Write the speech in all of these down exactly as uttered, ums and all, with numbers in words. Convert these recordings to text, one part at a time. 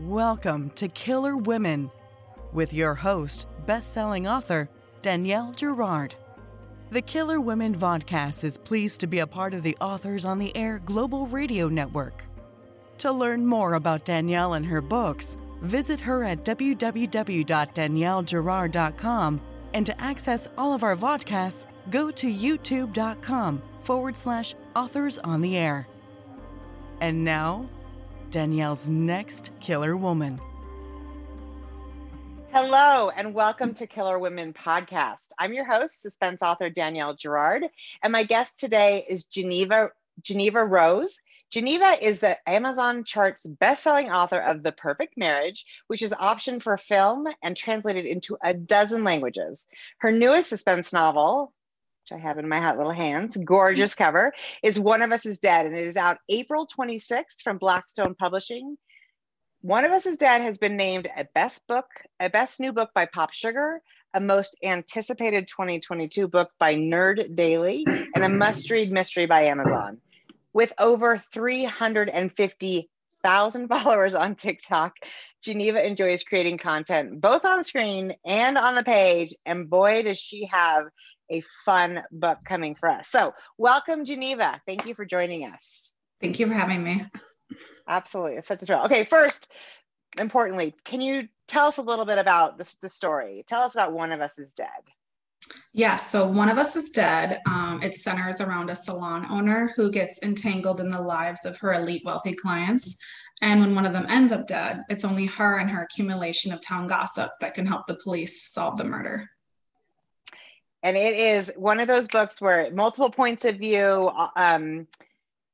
Welcome to Killer Women with your host, best-selling author, Danielle Girard. The Killer Women Vodcast is pleased to be a part of the Authors on the Air Global Radio Network. To learn more about Danielle and her books, visit her at w w w dot danielle girard dot com, and to access all of our vodcasts, go to youtube.com forward slash authors on the air. And now, Danielle's next Killer Woman. Hello, and welcome to Killer Women Podcast. I'm your host, suspense author Danielle Girard, and my guest today is Geneva, Geneva Rose. Geneva is the Amazon Charts best-selling author of The Perfect Marriage, which is optioned for film and translated into a dozen languages. Her newest suspense novel, which I have in my hot little hands, gorgeous cover, is One of Us is Dead, and it is out April twenty-sixth from Blackstone Publishing. One of Us is Dead has been named a best book, a best new book by Pop Sugar, a most anticipated twenty twenty-two book by Nerd Daily, and a must-read mystery by Amazon. With over three hundred fifty thousand followers on TikTok, Geneva enjoys creating content both on screen and on the page, and boy, does she have a fun book coming for us. So welcome, Geneva. Thank you for joining us. Thank you for having me. Absolutely. It's such a thrill. Okay, first, importantly, can you tell us a little bit about the, the story? Tell us about One of Us is Dead. Yeah, so One of Us is Dead. Um, it centers around a salon owner who gets entangled in the lives of her elite wealthy clients. And when one of them ends up dead, it's only her and her accumulation of town gossip that can help the police solve the murder. And it is one of those books where multiple points of view, um,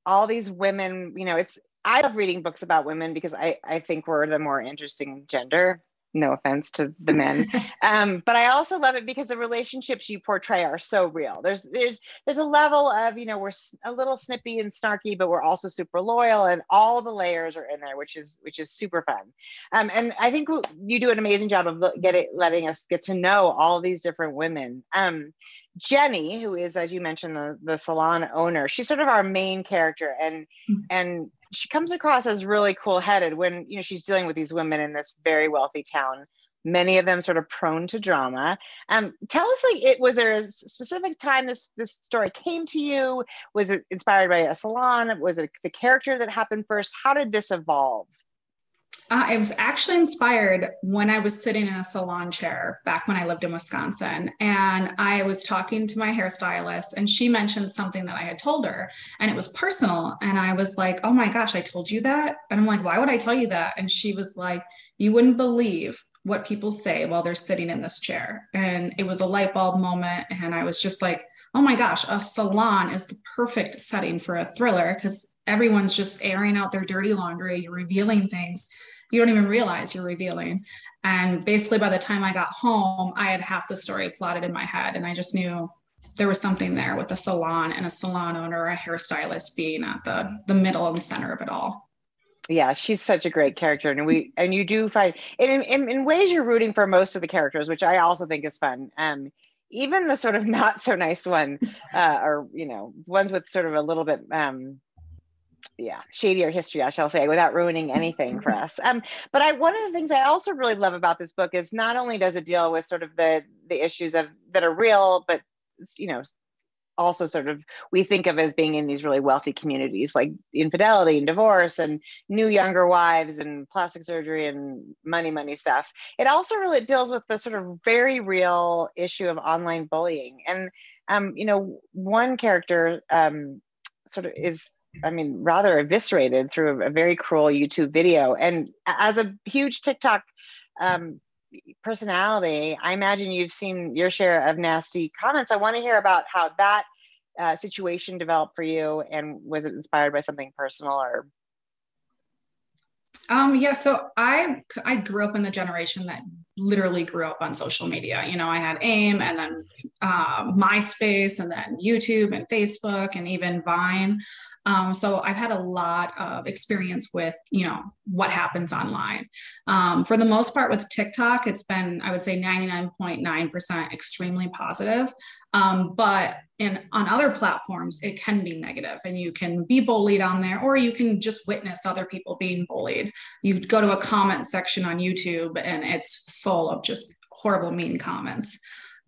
all these women, you know, it's, I love reading books about women because I, I think we're the more interesting gender, no offense to the men. um, but I also love it because the relationships you portray are so real. There's, there's, there's a level of, you know, we're a little snippy and snarky, but we're also super loyal, and all the layers are in there, which is, which is super fun. Um, and I think you do an amazing job of get it, letting us get to know all these different women. Um, Jenny, who is, as you mentioned, the, the salon owner, she's sort of our main character, and, mm-hmm. and, she comes across as really cool-headed when, you know, she's dealing with these women in this very wealthy town, many of them sort of prone to drama. Um, tell us, like, it was there a specific time this this story came to you? Was it inspired by a salon? Was it the character that happened first? How did this evolve? Uh, it was actually inspired when I was sitting in a salon chair back when I lived in Wisconsin, and I was talking to my hairstylist, and she mentioned something that I had told her, and it was personal. And I was like, oh my gosh, I told you that? And I'm like, why would I tell you that? And she was like, you wouldn't believe what people say while they're sitting in this chair. And it was a light bulb moment. And I was just like, oh my gosh, a salon is the perfect setting for a thriller because everyone's just airing out their dirty laundry, you're revealing things you don't even realize you're revealing. And basically by the time I got home, I had half the story plotted in my head, and I just knew there was something there with a salon and a salon owner, a hairstylist being at the, the middle and center of it all. Yeah, she's such a great character. And we and you do find, in, in, in ways you're rooting for most of the characters, which I also think is fun. Um, even the sort of not so nice one, uh, or, you know, ones with sort of a little bit, um, yeah, shadier history, I shall say, without ruining anything for us. Um, but I, one of the things I also really love about this book is not only does it deal with sort of the the issues of that are real, but, you know, also sort of we think of as being in these really wealthy communities, like infidelity and divorce and new younger wives and plastic surgery and money, money stuff. It also really deals with the sort of very real issue of online bullying. And, um, you know, one character um, sort of is, I mean, rather eviscerated through a very cruel YouTube video. And as a huge TikTok um, personality, I imagine you've seen your share of nasty comments. I want to hear about how that uh, situation developed for you, and was it inspired by something personal or? Um, yeah, so I I grew up in the generation that literally grew up on social media. You know, I had AIM and then uh, MySpace and then YouTube and Facebook and even Vine. Um, so I've had a lot of experience with, you know, what happens online. Um, for the most part with TikTok, it's been, I would say ninety-nine point nine percent extremely positive. Um, but in, on other platforms, it can be negative, and you can be bullied on there, or you can just witness other people being bullied. You go to a comment section on YouTube and it's full of just horrible, mean comments.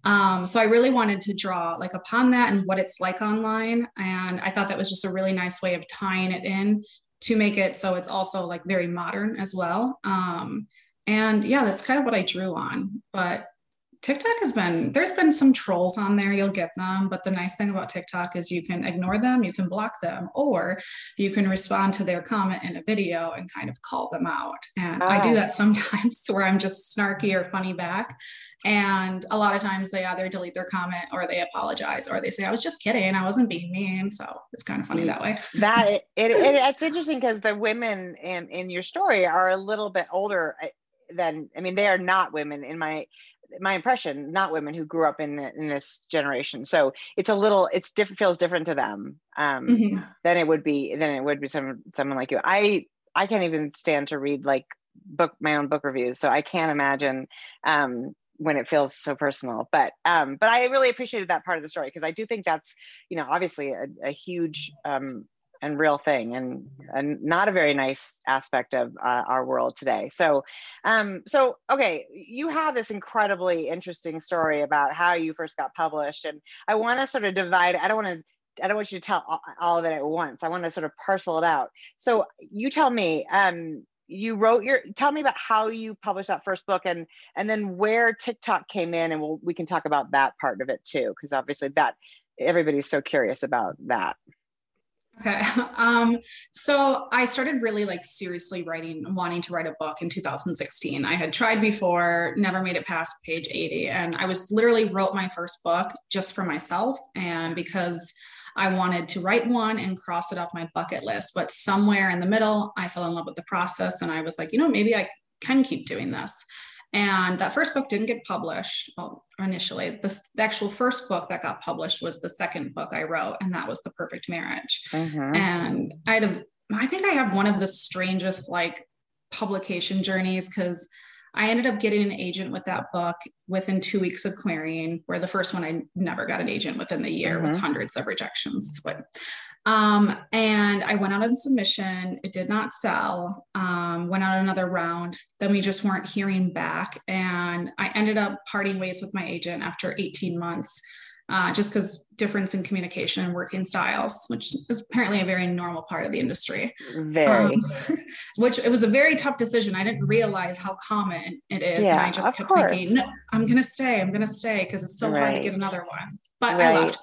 Um, so I really wanted to draw like upon that and what it's like online. And I thought that was just a really nice way of tying it in to make it so it's also like very modern as well. Um, and yeah, that's kind of what I drew on. But TikTok has been, there's been some trolls on there, you'll get them. But the nice thing about TikTok is you can ignore them, you can block them, or you can respond to their comment in a video and kind of call them out. And oh. I do that sometimes where I'm just snarky or funny back. And a lot of times they either delete their comment or they apologize, or they say, I was just kidding, I wasn't being mean. So it's kind of funny that way. That it, it, it, it's interesting because the women in, in your story are a little bit older than, I mean, they are not women in my my impression, not women who grew up in, in this generation. So it's a little, it's different, feels different to them um, mm-hmm. than it would be, than it would be some, someone like you. I, I can't even stand to read like book, my own book reviews. So I can't imagine um, when it feels so personal, but, um, but I really appreciated that part of the story. Cause I do think that's, you know, obviously a, a huge um, and real thing, and, and not a very nice aspect of uh, our world today. So, um, so, okay, you have this incredibly interesting story about how you first got published. And I want to sort of divide, I don't want to I don't want you to tell all, all of it at once. I want to sort of parcel it out. So you tell me, um, you wrote your, tell me about how you published that first book, and, and then where TikTok came in, and we'll, we can talk about that part of it too. Cause obviously that, everybody's so curious about that. Okay. Um, so I started really like seriously writing, wanting to write a book in two thousand sixteen. I had tried before, never made it past page eighty. And I was literally wrote my first book just for myself. And because I wanted to write one and cross it off my bucket list, but somewhere in the middle, I fell in love with the process. And I was like, you know, maybe I can keep doing this. And that first book didn't get published well, initially. The, the actual first book that got published was the second book I wrote, and that was The Perfect Marriage. Mm-hmm. And I had a, I think I have one of the strangest like publication journeys, because I ended up getting an agent with that book within two weeks of querying, where the first one, I never got an agent within the year mm-hmm. with hundreds of rejections. But Um, and I went out on submission. It did not sell, um, went out another round. Then we just weren't hearing back. And I ended up parting ways with my agent after eighteen months, uh, just because difference in communication and working styles, which is apparently a very normal part of the industry. Very. Um, which it was a very tough decision. I didn't realize how common it is. Yeah, and I just kept course. thinking, no, I'm going to stay, I'm going to stay. Cause it's so right. hard to get another one, but right. I left.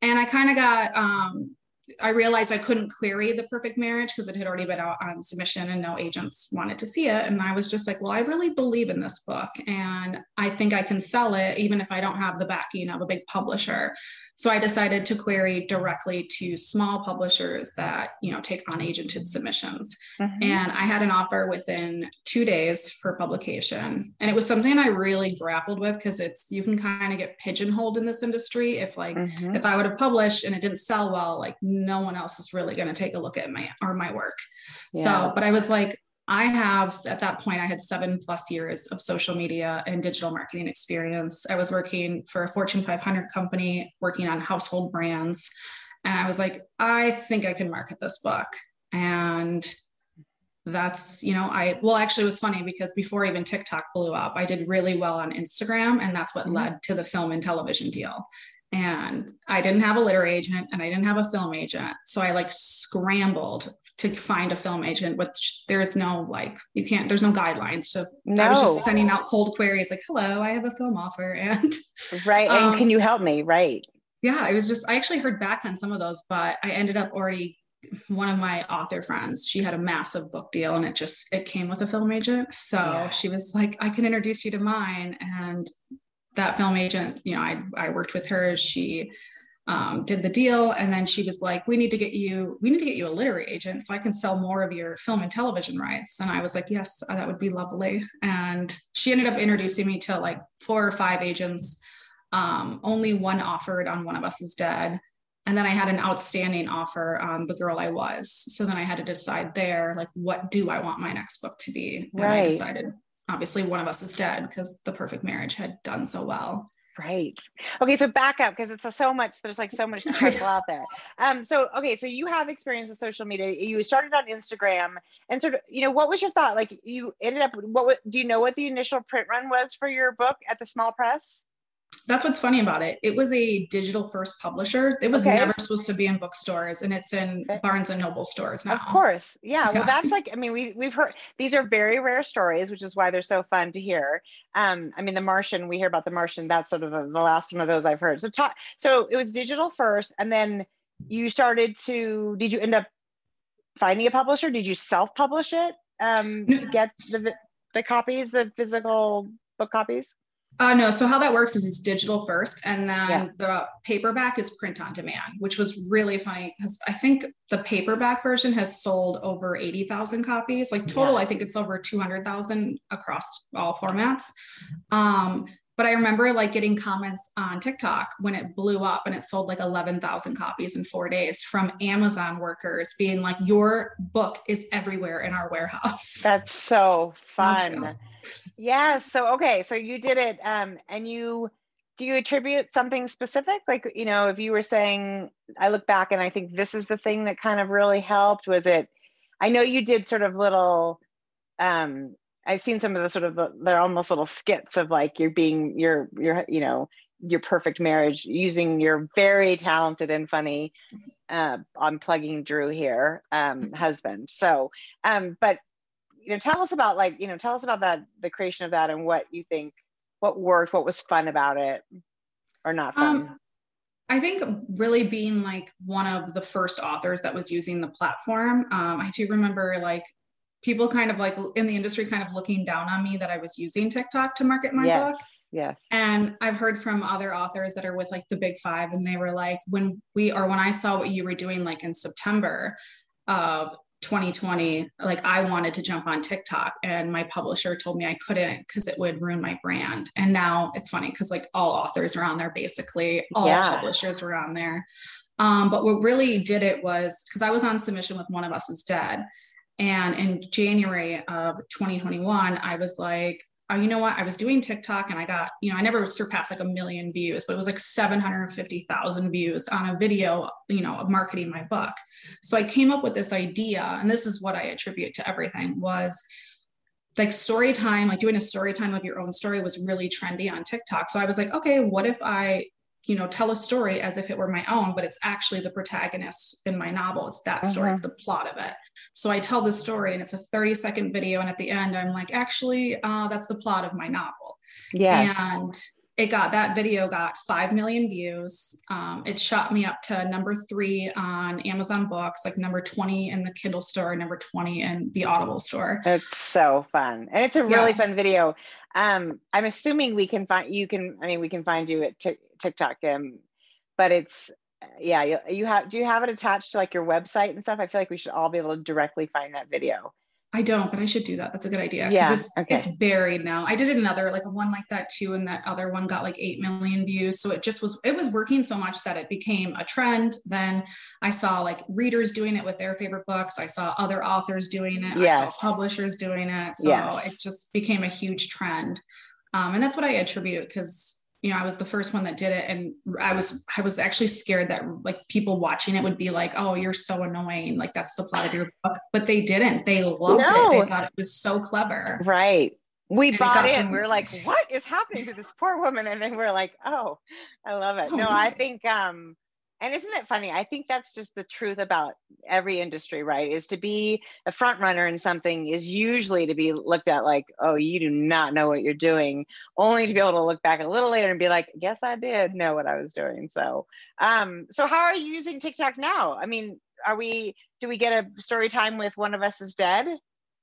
And I kind of got, um, I realized I couldn't query The Perfect Marriage because it had already been out on submission and no agents wanted to see it. And I was just like, well, I really believe in this book, and I think I can sell it even if I don't have the backing of a big publisher. So I decided to query directly to small publishers that, you know, take on agented submissions. Mm-hmm. And I had an offer within two days for publication. And it was something I really grappled with, because it's, you can kind of get pigeonholed in this industry. If like, mm-hmm. if I would have published and it didn't sell well, like no one else is really going to take a look at my, or my work. Yeah. So, but I was like, I have, at that point, I had seven plus years of social media and digital marketing experience. I was working for a Fortune five hundred company, working on household brands. And I was like, I think I can market this book. And that's, you know, I, well, actually it was funny because before even TikTok blew up, I did really well on Instagram. And that's what mm-hmm. led to the film and television deal. And I didn't have a literary agent and I didn't have a film agent. So I like scrambled to find a film agent, which there's no, like, you can't, there's no guidelines to, no. I was just sending out cold queries like, hello, I have a film offer. And right. And um, can you help me? Right. Yeah. It was just, I actually heard back on some of those, but I ended up already, one of my author friends, she had a massive book deal and it just, it came with a film agent. So yeah. she was like, I can introduce you to mine. And that film agent, you know, I, I worked with her. She um, did the deal. And then she was like, we need to get you, we need to get you a literary agent so I can sell more of your film and television rights. And I was like, yes, that would be lovely. And she ended up introducing me to like four or five agents. Um, only one offered on One of Us is Dead. And then I had an outstanding offer on The Girl I Was. So then I had to decide there, like, what do I want my next book to be? And right. I decided, obviously, One of Us is Dead because The Perfect Marriage had done so well. Right. Okay. So back up, because it's so much, there's like so much people out there. Um, so, okay. So you have experience with social media. You started on Instagram and sort of, you know, what was your thought? Like you ended up, what do you know what the initial print run was for your book at the small press? That's what's funny about it. It was a digital first publisher. It was okay. never supposed to be in bookstores, and it's in okay. Barnes and Noble stores now. Of course. Yeah. Well, that's like, I mean, we, we've heard, these are very rare stories, which is why they're so fun to hear. Um, I mean, The Martian, we hear about The Martian. That's sort of a, the last one of those I've heard. So talk, so it was digital first, and then you started to, did you end up finding a publisher? Did you self-publish it um, no. to get the, the copies, the physical book copies? Uh, no. So how that works is it's digital first, and then yeah. the paperback is print on demand, which was really funny because I think the paperback version has sold over eighty thousand copies, like total. Yeah. I think it's over two hundred thousand across all formats. Um, but I remember like getting comments on TikTok when it blew up and it sold like eleven thousand copies in four days from Amazon workers being like, your book is everywhere in our warehouse. That's so fun. Yeah. So, okay. So you did it. Um, and you, do you attribute something specific? Like, you know, if you were saying, I look back and I think this is the thing that kind of really helped, was it, I know you did sort of little, um, I've seen some of the sort of, the, they're almost little skits of like, you're being your, your, you know, your perfect marriage, using your very talented and funny, uh, I'm plugging Drew here, um, husband. So, um, but you know, tell us about like, you know, tell us about that, the creation of that, and what you think, what worked, what was fun about it or not fun. Um, I think really being like one of the first authors that was using the platform. Um, I do remember like people kind of like in the industry kind of looking down on me that I was using TikTok to market my yes. book. Yes. And I've heard from other authors that are with like the big five, and they were like, when we, or when I saw what you were doing, like in September of twenty twenty, like I wanted to jump on TikTok, and my publisher told me I couldn't because it would ruin my brand. And now it's funny because like all authors are on there, basically all yeah. publishers were on there. Um, but what really did it was because I was on submission with One of Us is Dead. And in January of twenty twenty-one, I was like, oh, you know what? I was doing TikTok and I got, you know, I never surpassed like a million views, but it was like seven hundred fifty thousand views on a video, you know, of marketing my book. So I came up with this idea, and this is what I attribute to everything, was like story time, like doing a story time of your own story was really trendy on TikTok. So I was like, okay, what if I, you know, tell a story as if it were my own, but it's actually the protagonist in my novel. It's that story. Mm-hmm. It's the plot of it. So I tell the story, and it's a thirty second video. And at the end, I'm like, actually, uh, that's the plot of my novel. Yeah. And it got, that video got five million views. Um, it shot me up to number three on Amazon Books, like number twenty in the Kindle store, number twenty in the Audible store. It's so fun. And it's a really yes. fun video. Um, I'm assuming we can find, you can, I mean, we can find you at t- TikTok, um, but it's, yeah, you, you have, do you have it attached to like your website and stuff? I feel like we should all be able to directly find that video. I don't, but I should do that. That's a good idea. Yeah. It's, okay. it's buried now. I did another, like a one like that too. And that other one got like eight million views. So it just was, it was working so much that it became a trend. Then I saw like readers doing it with their favorite books. I saw other authors doing it. Yes. I saw publishers doing it. So yes. it just became a huge trend. Um, and that's what I attribute, because you know, I was the first one that did it. And I was, I was actually scared that like people watching it would be like, oh, you're so annoying. Like that's the plot of your book, but they didn't, they loved no. it. They thought it was so clever. Right. We and bought in. Them- we were like, what is happening to this poor woman? And then we're like, oh, I love it. Oh, no, nice. I think, um, and isn't it funny? I think that's just the truth about every industry, right? Is to be a front runner in something is usually to be looked at like, oh, you do not know what you're doing, only to be able to look back a little later and be like, yes, I did know what I was doing. So, um, so how are you using TikTok now? I mean, are we, do we get a story time with One of Us is Dead?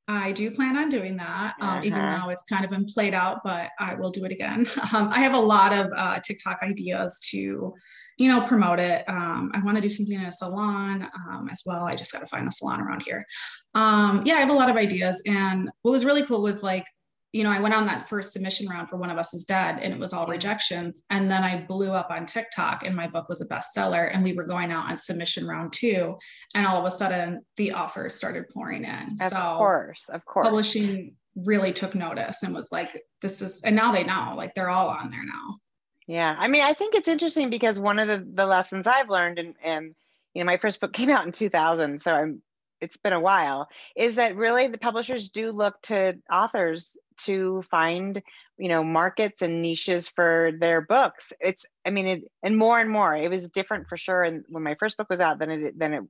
I do plan on doing that, um, uh-huh. even though it's kind of been played out, but I will do it again. Um, I have a lot of uh, TikTok ideas to, you know, promote it. Um, I want to do something in a salon um, as well. I just got to find a salon around here. Um, yeah, I have a lot of ideas. And what was really cool was like, you know, I went on that first submission round for One of Us is Dead and it was all rejections. And then I blew up on TikTok and my book was a bestseller and we were going out on submission round two. And all of a sudden the offers started pouring in. Of so course, of course. Publishing really took notice and was like, this is, and now they know, like they're all on there now. Yeah. I mean, I think it's interesting because one of the, the lessons I've learned and, and, you know, my first book came out in two thousand. So I'm, it's been a while, is that really the publishers do look to authors to find, you know, markets and niches for their books. It's, I mean, it, and more and more, it was different for sure. And when my first book was out, than it, than it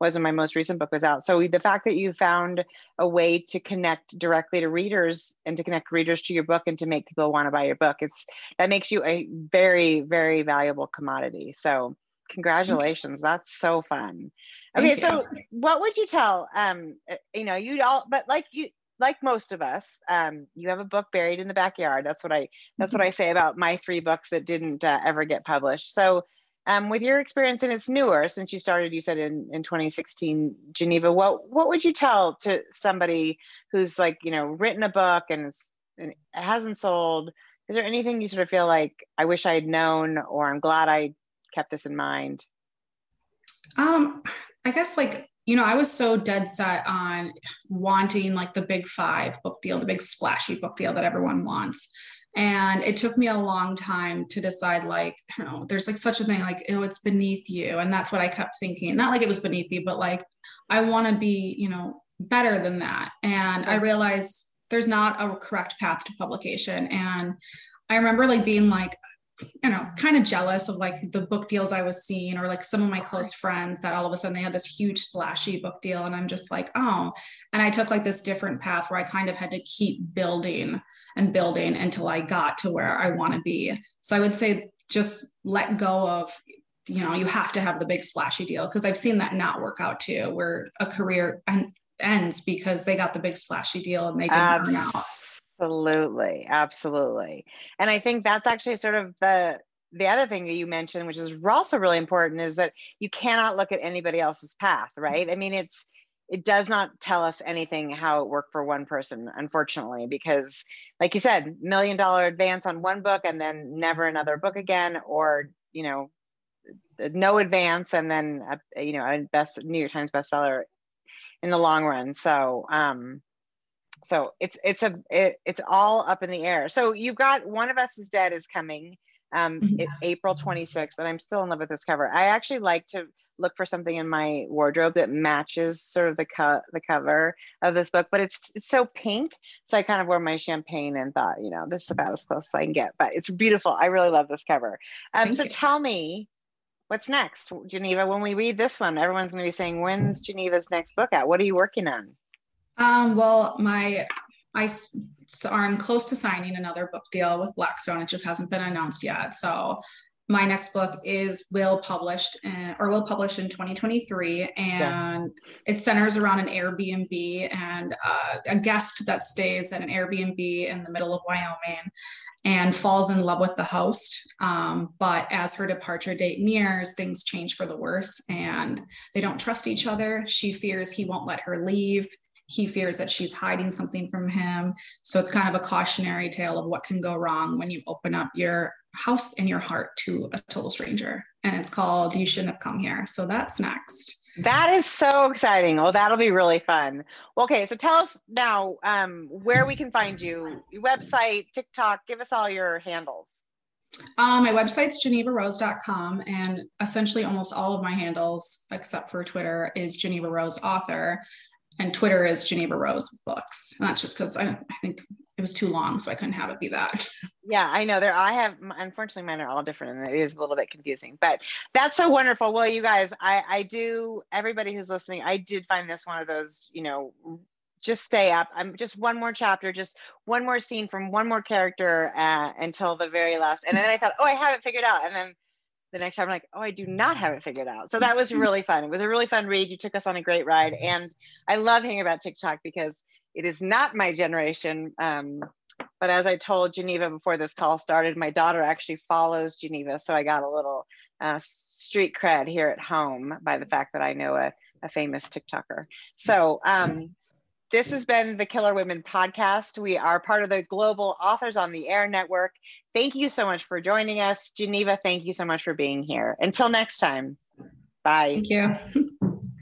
was when my most recent book was out. So the fact that you found a way to connect directly to readers and to connect readers to your book and to make people want to buy your book, it's, that makes you a very, very valuable commodity. So congratulations. That's so fun. Okay. So what would you tell, um, you know, you'd all, but like you, like most of us, um, you have a book buried in the backyard. That's what I, that's what I say about my three books that didn't uh, ever get published. So um, with your experience, and it's newer since you started, you said in, in twenty sixteen, Geneva, what, what would you tell to somebody who's like, you know, written a book and, and it hasn't sold? Is there anything you sort of feel like, I wish I had known, or I'm glad I kept this in mind? Um, I guess like, you know, I was so dead set on wanting like the big five book deal, the big splashy book deal that everyone wants. And it took me a long time to decide, like, you know, there's like such a thing like, oh, it's beneath you. And that's what I kept thinking. Not like it was beneath me, but like, I want to be, you know, better than that. And I realized there's not a correct path to publication. And I remember like being like, you know, kind of jealous of like the book deals I was seeing, or like some of my close friends that all of a sudden they had this huge splashy book deal. And I'm just like, oh, and I took like this different path where I kind of had to keep building and building until I got to where I want to be. So I would say just let go of, you know, you have to have the big splashy deal. Cause I've seen that not work out too, where a career en- ends because they got the big splashy deal and they didn't um, burn out. Absolutely. Absolutely. And I think that's actually sort of the, the other thing that you mentioned, which is also really important, is that you cannot look at anybody else's path, right? I mean, it's, it does not tell us anything how it worked for one person, unfortunately, because like you said, million dollar advance on one book and then never another book again, or, you know, no advance. And then, uh, you know, a best New York Times bestseller in the long run. So, um, So it's it's a it, it's all up in the air. So you've got One of Us is Dead is coming um, yeah. April twenty-sixth, and I'm still in love with this cover. I actually like to look for something in my wardrobe that matches sort of the co- the cover of this book, but it's, it's so pink. So I kind of wore my champagne and thought, you know, this is about as close as I can get. But it's beautiful. I really love this cover. Um, so you. Tell me, what's next, Geneva? When we read this one, everyone's going to be saying, "When's Geneva's next book out? What are you working on?" Um, well, my, I, so I'm close to signing another book deal with Blackstone. It just hasn't been announced yet. So my next book is, will published in, or will publish in twenty twenty-three. And yeah. It centers around an Airbnb and uh, a guest that stays at an Airbnb in the middle of Wyoming and falls in love with the host. Um, but as her departure date nears, things change for the worse and they don't trust each other. She fears he won't let her leave. He fears that she's hiding something from him. So it's kind of a cautionary tale of what can go wrong when you open up your house and your heart to a total stranger. And it's called You Shouldn't Have Come Here. So that's next. That is so exciting. Oh, that'll be really fun. Okay. So tell us now um, where we can find you, your website, TikTok, give us all your handles. Um, my website's Geneva Rose dot com, and essentially almost all of my handles, except for Twitter, is Geneva Rose Author. And Twitter is Geneva Rose Books. And that's just because I, I think it was too long, so I couldn't have it be that. Yeah, I know. There, I have, unfortunately, mine are all different, and it is a little bit confusing. But that's so wonderful. Well, you guys, I, I do, everybody who's listening, I did find this one of those, you know, just stay up. I'm just one more chapter, just one more scene from one more character uh, until the very last. And then I thought, oh, I have it figured out. And then the next time I'm like, oh, I do not have it figured out. So that was really fun. It was a really fun read. You took us on a great ride. And I love hearing about TikTok because it is not my generation. Um, but as I told Geneva before this call started, my daughter actually follows Geneva. So I got a little uh, street cred here at home by the fact that I know a, a famous TikToker. So um, this has been the Killer Women podcast. We are part of the global Authors on the Air network. Thank you so much for joining us. Geneva, thank you so much for being here. Until next time, bye. Thank you.